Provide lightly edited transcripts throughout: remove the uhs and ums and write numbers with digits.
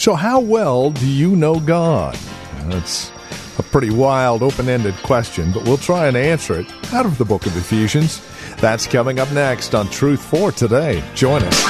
So how well do you know God? That's a pretty wild, open-ended question, but we'll try and answer it out of the book of Ephesians. That's coming up next on Truth For Today. Join us.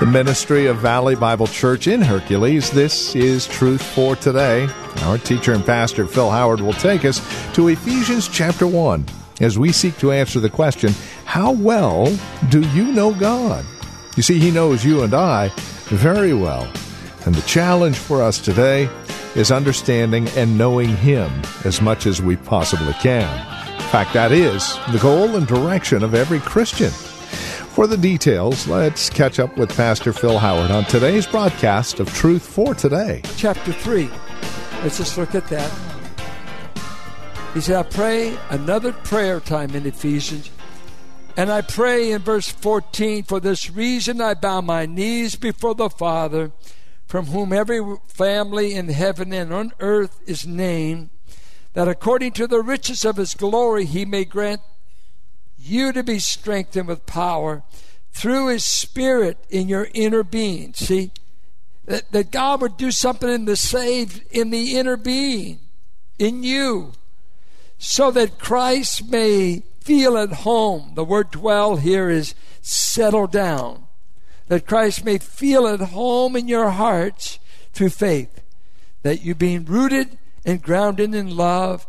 The ministry of Valley Bible Church in Hercules. This is Truth For Today. Our teacher and pastor, Phil Howard, will take us to Ephesians chapter 1 as we seek to answer the question, how well do you know God? You see, he knows you and I very well. And the challenge for us today is understanding and knowing him as much as we possibly can. In fact, that is the goal and direction of every Christian. For the details, let's catch up with Pastor Phil Howard on today's broadcast of Truth For Today. Chapter 3. Let's just look at that. He said, I pray another prayer time in Ephesians, and I pray in verse 14, for this reason I bow my knees before the Father, from whom every family in heaven and on earth is named, that according to the riches of his glory he may grant you to be strengthened with power through his Spirit in your inner being. See, that God would do something in the saved, in the inner being, in you, so that Christ may feel at home. The word dwell here is settle down. That Christ may feel at home in your hearts through faith, that you being rooted and grounded in love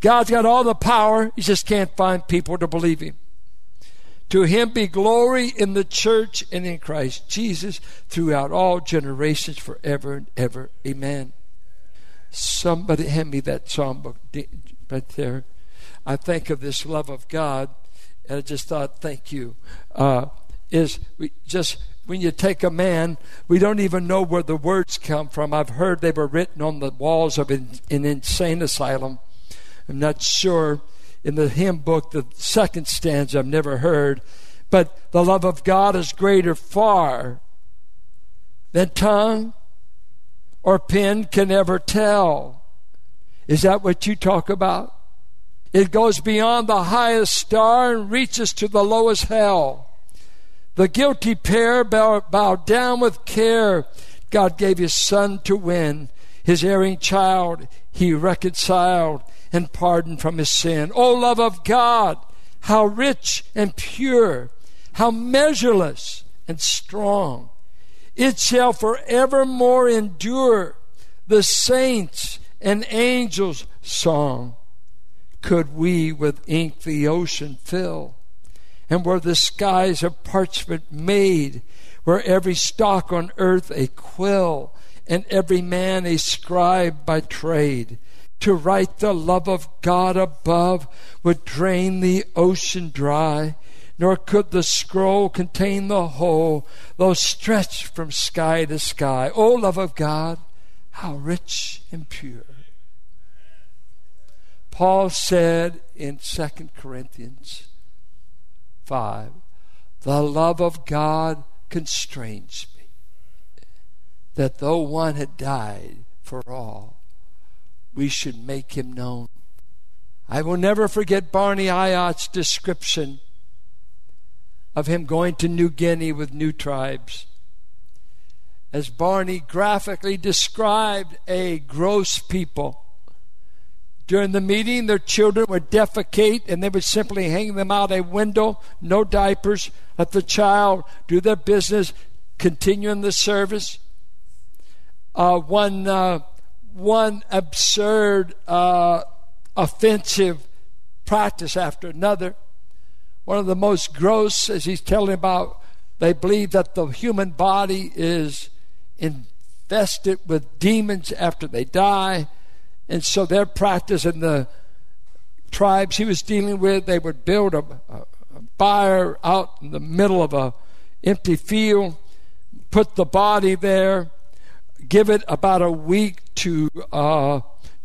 God's got all the power. He just can't find people to believe him. To him be glory in the church and in Christ Jesus throughout all generations, forever and ever. Amen. Somebody hand me that psalm book right there. I think of this love of God, and I just thought, thank you. When you take a man, we don't even know where the words come from. I've heard they were written on the walls of an insane asylum. I'm not sure. In the hymn book, the second stanza I've never heard. But the love of God is greater far than tongue or pen can ever tell. Is that what you talk about? It goes beyond the highest star and reaches to the lowest hell. The guilty pair bowed down with care. God gave his son to win. His erring child he reconciled and pardoned from his sin. O love of God, how rich and pure, how measureless and strong. It shall forevermore endure the saints' and angels' song. Could we with ink the ocean fill, and were the skies of parchment made, were every stalk on earth a quill, and every man a scribe by trade, to write the love of God above would drain the ocean dry, nor could the scroll contain the whole, though stretched from sky to sky. O love of God, how rich and pure. Paul said in 2 Corinthians 5, the love of God constrains me, that though one had died for all, we should make him known. I will never forget Barney Ayotte's description of him going to New Guinea with new tribes. As Barney graphically described a gross people, During the meeting, their children would defecate, and they would simply hang them out a window, no diapers, let the child do their business, continuing the service. One absurd, offensive practice after another. One of the most gross, as he's telling about, they believe that the human body is infested with demons after they die. And so their practice in the tribes he was dealing with, they would build a fire out in the middle of an empty field, put the body there, give it about a week to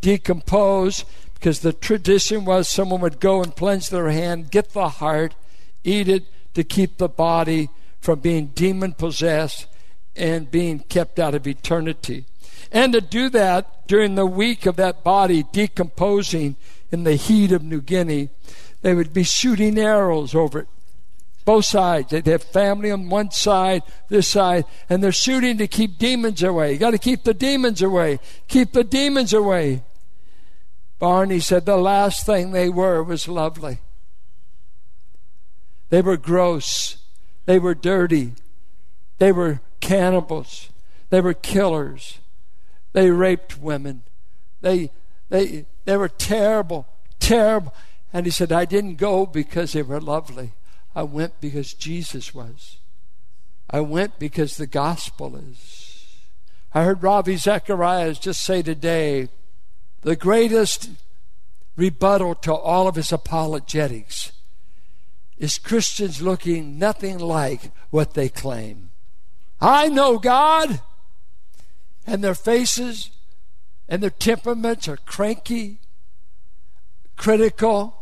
decompose, because the tradition was someone would go and plunge their hand, get the heart, eat it to keep the body from being demon-possessed and being kept out of eternity. And to do that during the week of that body decomposing in the heat of New Guinea, they would be shooting arrows over it, both sides. They'd have family on one side, this side, and they're shooting to keep demons away. You got to keep the demons away. Keep the demons away. Barney said the last thing they were was lovely. They were gross. They were dirty. They were cannibals. They were killers. They raped women. They were terrible, terrible. And he said, I didn't go because they were lovely. I went because Jesus was. I went because the gospel is. I heard Ravi Zacharias just say today, the greatest rebuttal to all of his apologetics is Christians looking nothing like what they claim. I know God, and their faces and their temperaments are cranky, critical,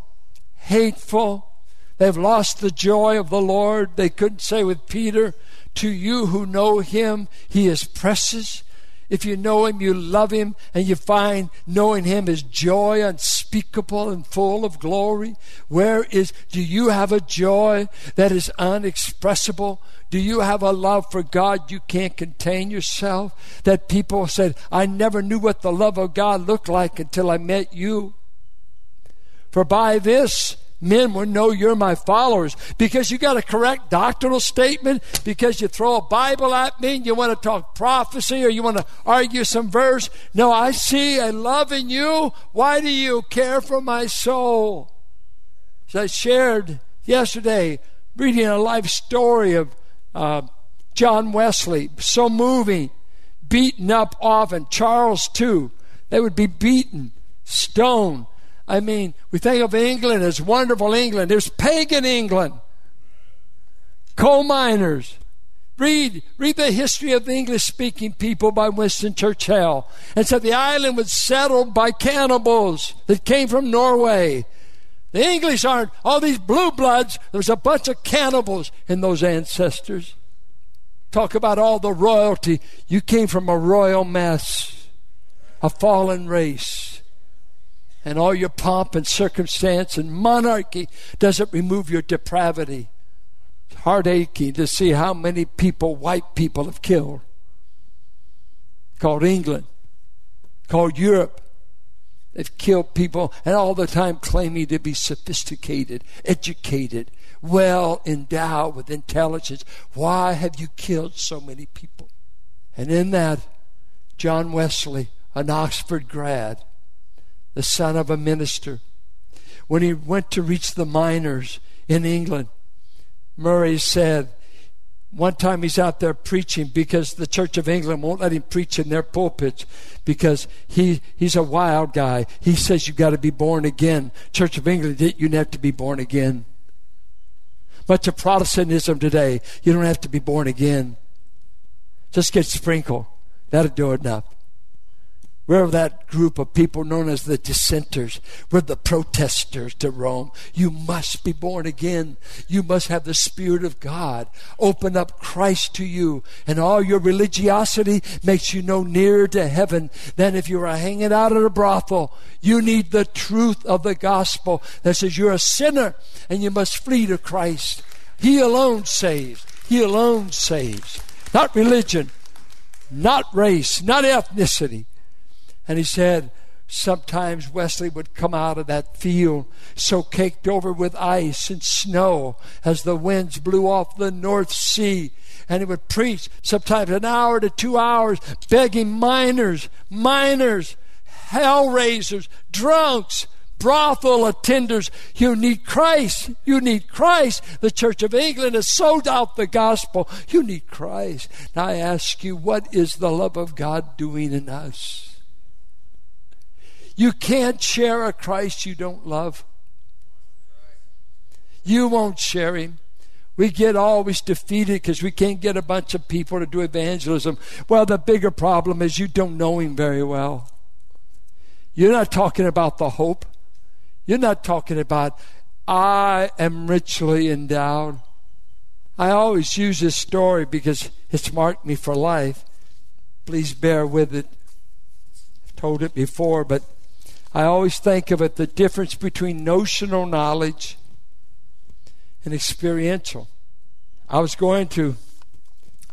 hateful. They've lost the joy of the Lord. They couldn't say with Peter, to you who know him, he is precious. If you know him, you love him, and you find knowing him is joy unspeakable and full of glory. Do you have a joy that is unexpressible? Do you have a love for God you can't contain yourself? That people said, I never knew what the love of God looked like until I met you. For by this, men will know you're my followers. Because you got a correct doctrinal statement, because you throw a Bible at me and you want to talk prophecy or you want to argue some verse. No, I see a love in you. Why do you care for my soul? As I shared yesterday, reading a life story of John Wesley, so moving, beaten up often. Charles, too. They would be beaten, stoned. I mean, we think of England as wonderful England. There's pagan England. Coal miners. Read the history of the English-speaking people by Winston Churchill. And so the island was settled by cannibals that came from Norway. The English aren't. All these blue bloods, there's a bunch of cannibals in those ancestors. Talk about all the royalty. You came from a royal mess, a fallen race. And all your pomp and circumstance and monarchy doesn't remove your depravity. It's heart-aching to see how many people white people have killed. Called England. Called Europe. They've killed people and all the time claiming to be sophisticated, educated, well endowed with intelligence. Why have you killed so many people? And in that, John Wesley, an Oxford grad, the son of a minister, when he went to reach the miners in England, Murray said, one time he's out there preaching because the Church of England won't let him preach in their pulpits because he's a wild guy. He says you've got to be born again. Church of England didn't. You have to be born again. Much of Protestantism today, you don't have to be born again. Just get sprinkled. That'll do enough. We're that group of people known as the dissenters. We're the protesters to Rome. You must be born again. You must have the Spirit of God. Open up Christ to you. And all your religiosity makes you no nearer to heaven than if you were hanging out at a brothel. You need the truth of the gospel that says you're a sinner and you must flee to Christ. He alone saves. He alone saves. Not religion. Not race. Not ethnicity. And he said, Sometimes Wesley would come out of that field so caked over with ice and snow as the winds blew off the North Sea, and he would preach sometimes an hour to 2 hours, begging minors, hell raisers, drunks, brothel attenders, you need Christ. You need Christ. The Church of England has sold out the gospel. You need Christ. Now I ask you, what is the love of God doing in us? You can't share a Christ you don't love. You won't share him. We get always defeated because we can't get a bunch of people to do evangelism. Well, the bigger problem is you don't know him very well. You're not talking about the hope. You're not talking about, I am richly endowed. I always use this story because it's marked me for life. Please bear with it. I've told it before, but I always think of it, the difference between notional knowledge and experiential. I was going to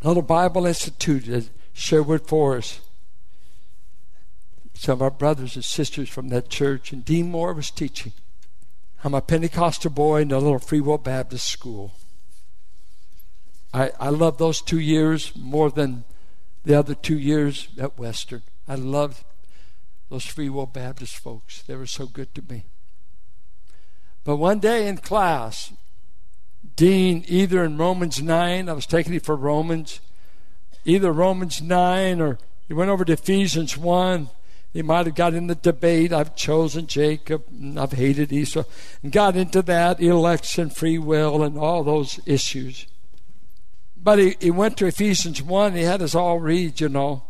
a little Bible institute at Sherwood Forest. Some of our brothers and sisters from that church, and Dean Moore was teaching. I'm a Pentecostal boy in a little Free Will Baptist school. I loved those 2 years more than the other 2 years at Western. I loved those Free Will Baptist folks. They were so good to me. But one day in class, Dean, either in Romans 9, I was taking it for Romans, either Romans 9 or he went over to Ephesians 1. He might have got in the debate, I've chosen Jacob, and I've hated Esau, and got into that, election, free will, and all those issues. But he went to Ephesians 1, he had us all read, you know,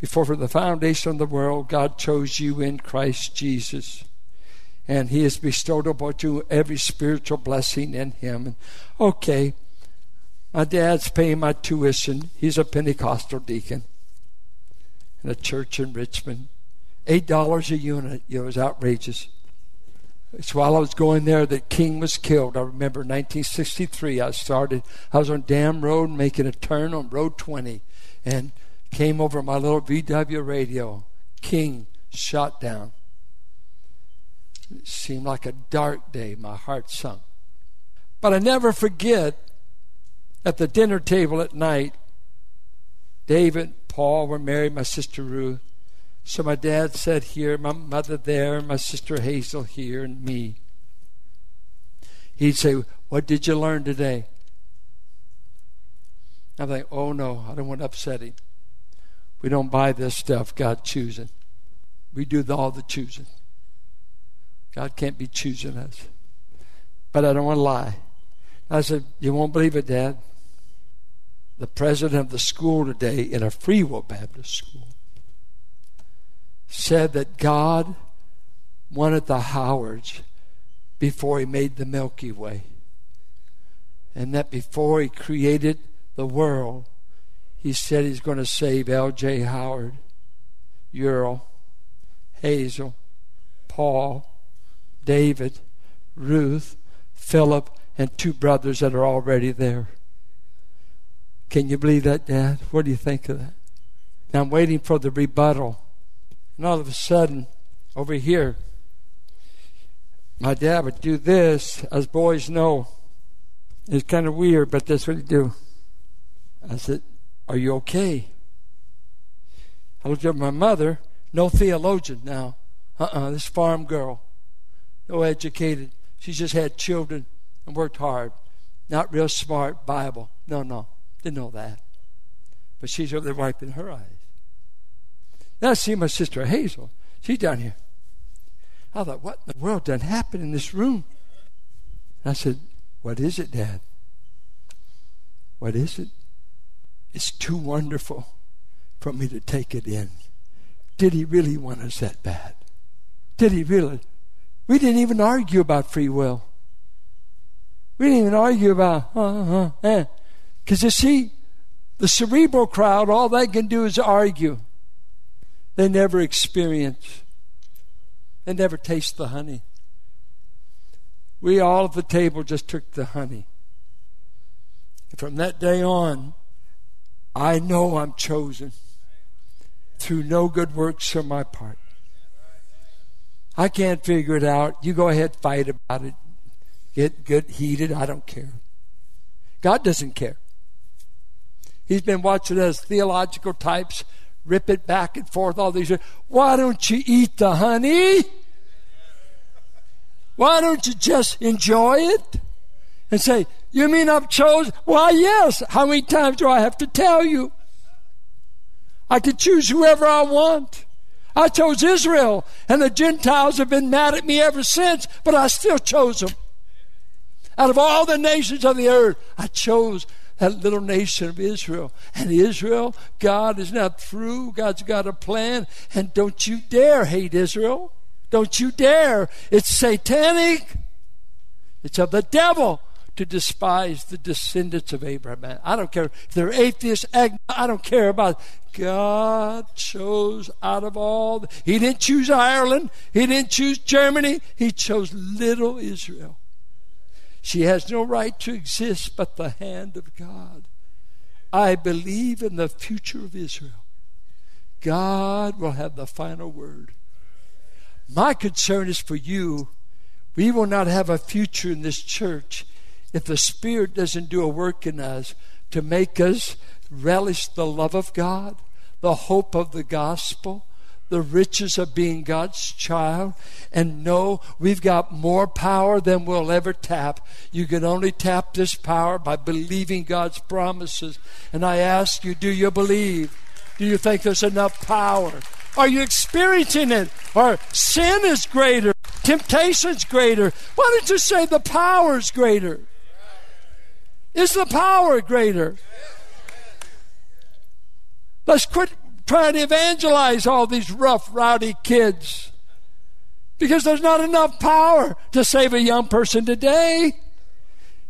before from the foundation of the world, God chose you in Christ Jesus, and he has bestowed upon you every spiritual blessing in him. And okay, my dad's paying my tuition, he's a Pentecostal deacon. A church in Richmond, $8 a unit. It was outrageous. It's while I was going there that King was killed. I remember 1963. I was on Dam Road making a turn on Road 20, and came over my little VW radio. King shot down. It seemed like a dark day. My heart sunk. But I never forget at the dinner table at night, David, Paul were married, my sister Ruth. So my dad sat here, my mother there, my sister Hazel here, and me. He'd say, what did you learn today? I'm like, oh no, I don't want to upset him. We don't buy this stuff, God choosing. We do all the choosing. God can't be choosing us. But I don't want to lie. I said, you won't believe it, Dad. The president of the school today in a Free Will Baptist school said that God wanted the Howards before he made the Milky Way, and that before he created the world, he said he's going to save L.J. Howard, Ural, Hazel, Paul, David, Ruth, Philip, and 2 brothers that are already there. Can you believe that, Dad? What do you think of that? Now I'm waiting for the rebuttal. And all of a sudden, over here, my dad would do this, as boys know. It's kind of weird, but that's what he'd do. I said, are you okay? I looked at my mother, no theologian now. This farm girl, no educated. She just had children and worked hard. Not real smart, Bible. No. Didn't know that. But she's over there wiping her eyes. Now I see my sister Hazel. She's down here. I thought, what in the world done happened in this room? And I said, what is it, Dad? What is it? It's too wonderful for me to take it in. Did he really want us that bad? Did he really? We didn't even argue about free will. We didn't even argue about, Because you see, the cerebral crowd, all they can do is argue. They never experience. They never taste the honey. We all at the table just took the honey. And from that day on, I know I'm chosen through no good works on my part. I can't figure it out. You go ahead, fight about it. Get heated. I don't care. God doesn't care. He's been watching us theological types rip it back and forth all these years. Why don't you eat the honey? Why don't you just enjoy it? And say, you mean I've chosen? Why, yes. How many times do I have to tell you? I can choose whoever I want. I chose Israel, and the Gentiles have been mad at me ever since, but I still chose them. Out of all the nations of the earth, I chose that little nation of Israel. And Israel, God is not through. God's got a plan. And don't you dare hate Israel. Don't you dare. It's satanic. It's of the devil to despise the descendants of Abraham. I don't care if they're atheists. I don't care about it. God chose out of all. He didn't choose Ireland. He didn't choose Germany. He chose little Israel. She has no right to exist but the hand of God. I believe in the future of Israel. God will have the final word. My concern is for you. We will not have a future in this church if the Spirit doesn't do a work in us to make us relish the love of God, the hope of the gospel, the riches of being God's child, and know we've got more power than we'll ever tap. You can only tap this power by believing God's promises. And I ask you, do you believe? Do you think there's enough power? Are you experiencing it? Or sin is greater, temptation's greater. Why don't you say the power's greater? Is the power greater? Let's quit trying to evangelize all these rough, rowdy kids, because there's not enough power to save a young person today.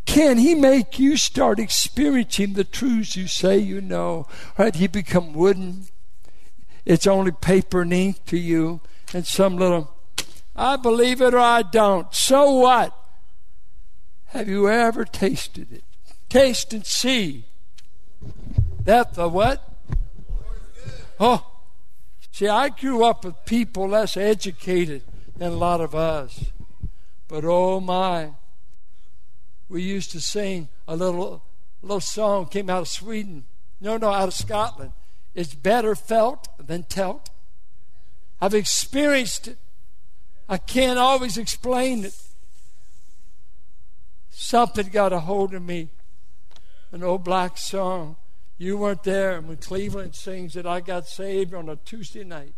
Can he make you start experiencing the truths you say you know? Right? He become wooden. It's only paper and ink to you, and some little, I believe it or I don't. So what? Have you ever tasted it? Taste and see. That the what? Oh, see, I grew up with people less educated than a lot of us. But oh my, we used to sing a little song, came out of Sweden. No, out of Scotland. It's better felt than telt. I've experienced it. I can't always explain it. Something got a hold of me. An old black song. You weren't there when Cleveland sings that I got saved on a Tuesday night.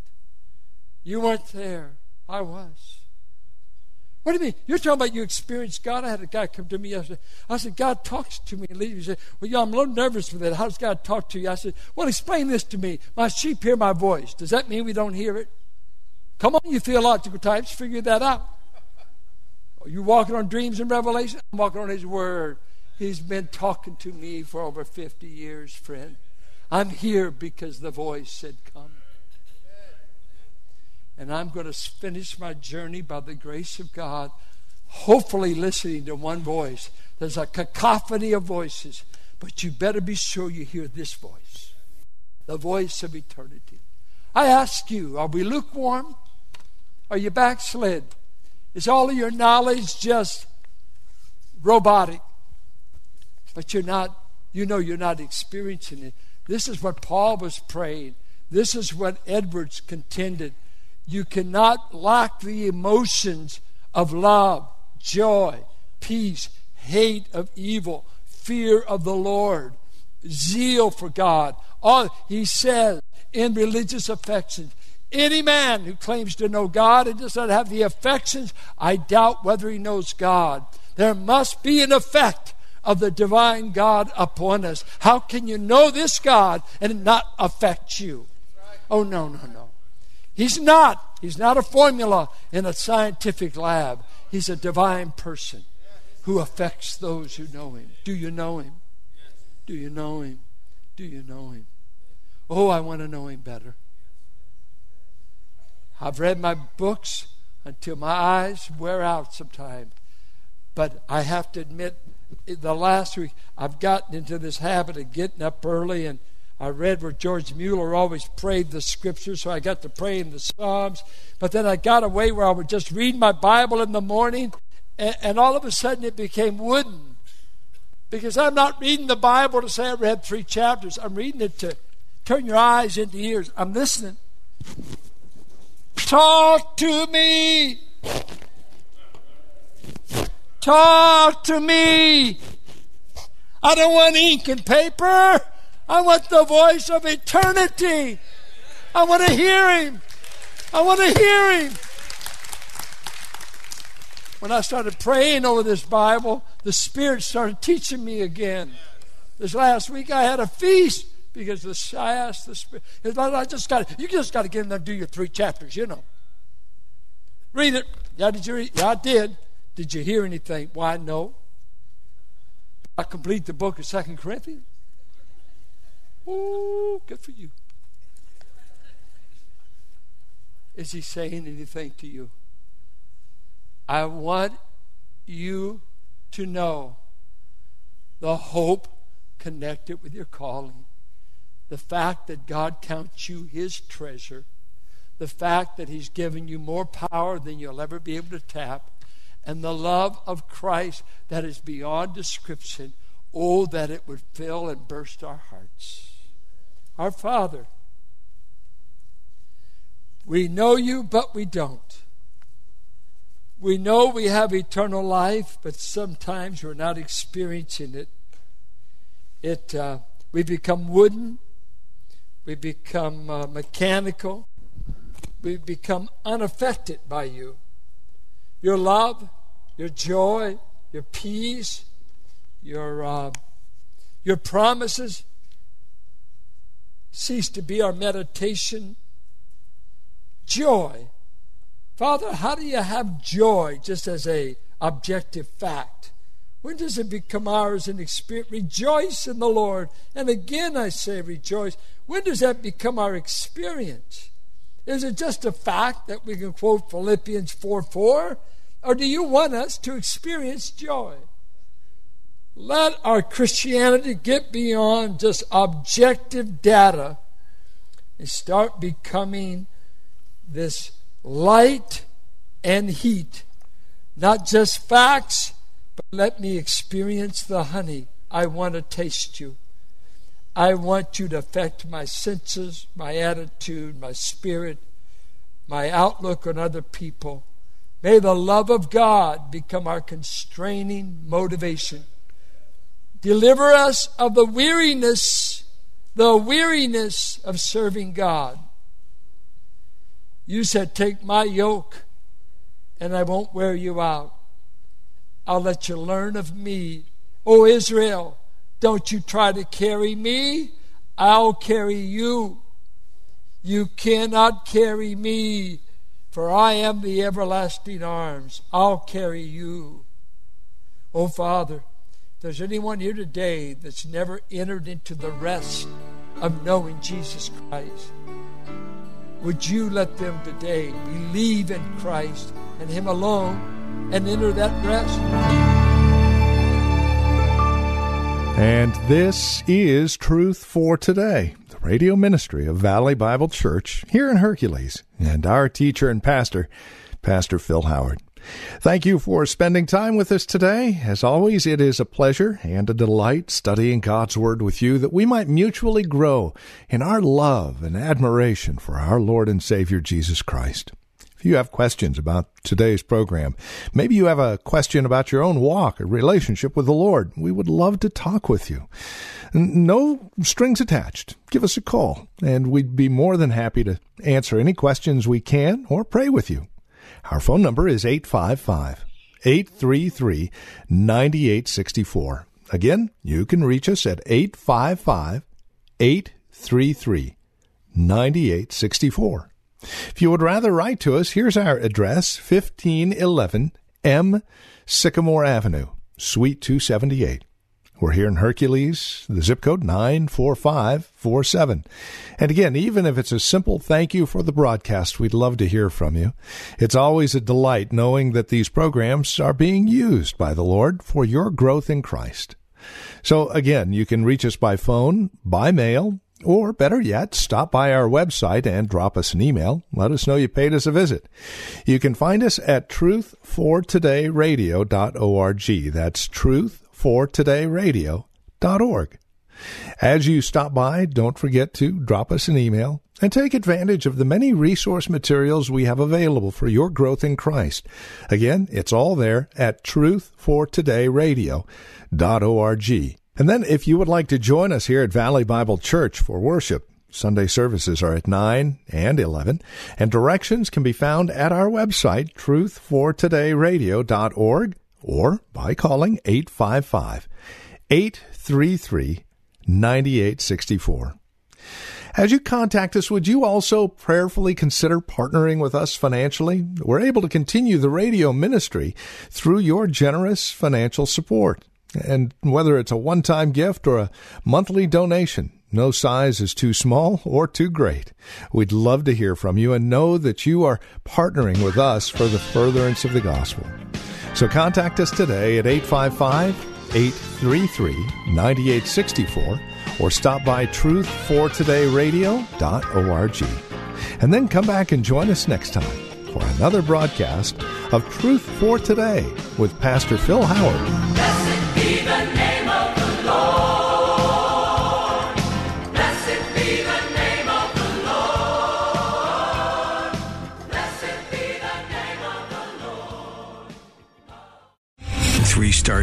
You weren't there. I was. What do you mean? You're talking about you experienced God. I had a guy come to me yesterday. I said, God talks to me. And he said, well, yeah, I'm a little nervous with that. How does God talk to you? I said, well, explain this to me. My sheep hear my voice. Does that mean we don't hear it? Come on, you theological types. Figure that out. Are you walking on dreams and revelation? I'm walking on His Word. He's been talking to me for over 50 years, friend. I'm here because the voice said, come. And I'm going to finish my journey by the grace of God, hopefully listening to one voice. There's a cacophony of voices, but you better be sure you hear this voice, the voice of eternity. I ask you, are we lukewarm? Are you backslid? Is all of your knowledge just robotic? But you're not, you know you're not experiencing it. This is what Paul was praying. This is what Edwards contended. You cannot lack the emotions of love, joy, peace, hate of evil, fear of the Lord, zeal for God. All he says in religious affections. Any man who claims to know God and does not have the affections, I doubt whether he knows God. There must be an effect of the divine God upon us. How can you know this God and it not affect you? Oh, no. He's not a formula in a scientific lab. He's a divine person who affects those who know Him. Do you know Him? Do you know Him? Do you know Him? Oh, I want to know Him better. I've read my books until my eyes wear out sometimes. But I have to admit, the last week, I've gotten into this habit of getting up early, and I read where George Mueller always prayed the scriptures, so I got to praying the Psalms. But then I got away where I would just read my Bible in the morning, and all of a sudden it became wooden. Because I'm not reading the Bible to say I read 3 chapters. I'm reading it to turn your eyes into ears. I'm listening. Talk to me. Talk to me. I don't want ink and paper. I want the voice of eternity. I want to hear him. I want to hear him. When I started praying over this Bible, the Spirit started teaching me again. This last week I had a feast because I asked the Spirit. You just got to get in there and do your 3 chapters, you know. Read it. Yeah, did you read? Yeah, I did. Did you hear anything? Why, no. I complete the book of Second Corinthians. Ooh, good for you. Is he saying anything to you? I want you to know the hope connected with your calling. The fact that God counts you his treasure. The fact that he's given you more power than you'll ever be able to tap. And the love of Christ that is beyond description. Oh, that it would fill and burst our hearts. Our Father, we know you, but we don't. We know we have eternal life, but sometimes we're not experiencing it. We become wooden. We become mechanical. We become unaffected by you. Your love, your joy, your peace, your promises cease to be our meditation. Joy. Father, how do you have joy just as an objective fact? When does it become ours in experience? Rejoice in the Lord. And again I say rejoice. When does that become our experience? Is it just a fact that we can quote Philippians 4:4? Or do you want us to experience joy? Let our Christianity get beyond just objective data and start becoming this light and heat, not just facts, but let me experience the honey. I want to taste you. I want you to affect my senses, my attitude, my spirit, my outlook on other people. May the love of God become our constraining motivation. Deliver us of the weariness of serving God. You said, take my yoke and I won't wear you out. I'll let you learn of me. O Israel, don't you try to carry me. I'll carry you. You cannot carry me, for I am the everlasting arms. I'll carry you. O Father, if there's anyone here today that's never entered into the rest of knowing Jesus Christ, would you let them today believe in Christ and him alone and enter that rest? And this is Truth for Today, the radio ministry of Valley Bible Church here in Hercules, and our teacher and pastor, Pastor Phil Howard. Thank you for spending time with us today. As always, it is a pleasure and a delight studying God's Word with you, that we might mutually grow in our love and admiration for our Lord and Savior, Jesus Christ. If you have questions about today's program, maybe you have a question about your own walk or relationship with the Lord, we would love to talk with you. No strings attached. Give us a call, and we'd be more than happy to answer any questions we can or pray with you. Our phone number is 855-833-9864. Again, you can reach us at 855-833-9864. If you would rather write to us, here's our address, 1511 M Sycamore Avenue, Suite 278. We're here in Hercules, the zip code 94547. And again, even if it's a simple thank you for the broadcast, we'd love to hear from you. It's always a delight knowing that these programs are being used by the Lord for your growth in Christ. So again, you can reach us by phone, by mail, Or, better yet, stop by our website and drop us an email. Let us know you paid us a visit. You can find us at truthfortodayradio.org. That's truthfortodayradio.org. As you stop by, don't forget to drop us an email and take advantage of the many resource materials we have available for your growth in Christ. Again, it's all there at truthfortodayradio.org. And then if you would like to join us here at Valley Bible Church for worship, Sunday services are at 9 and 11, and directions can be found at our website, truthfortodayradio.org, or by calling 855-833-9864. As you contact us, would you also prayerfully consider partnering with us financially? We're able to continue the radio ministry through your generous financial support. And whether it's a one-time gift or a monthly donation, no size is too small or too great. We'd love to hear from you and know that you are partnering with us for the furtherance of the gospel. So contact us today at 855-833-9864 or stop by truthfortodayradio.org. And then come back and join us next time for another broadcast of Truth for Today with Pastor Phil Howard. Blessed be the name of the Lord. Blessed be the name of the Lord. Blessed be the name of the Lord. 3-star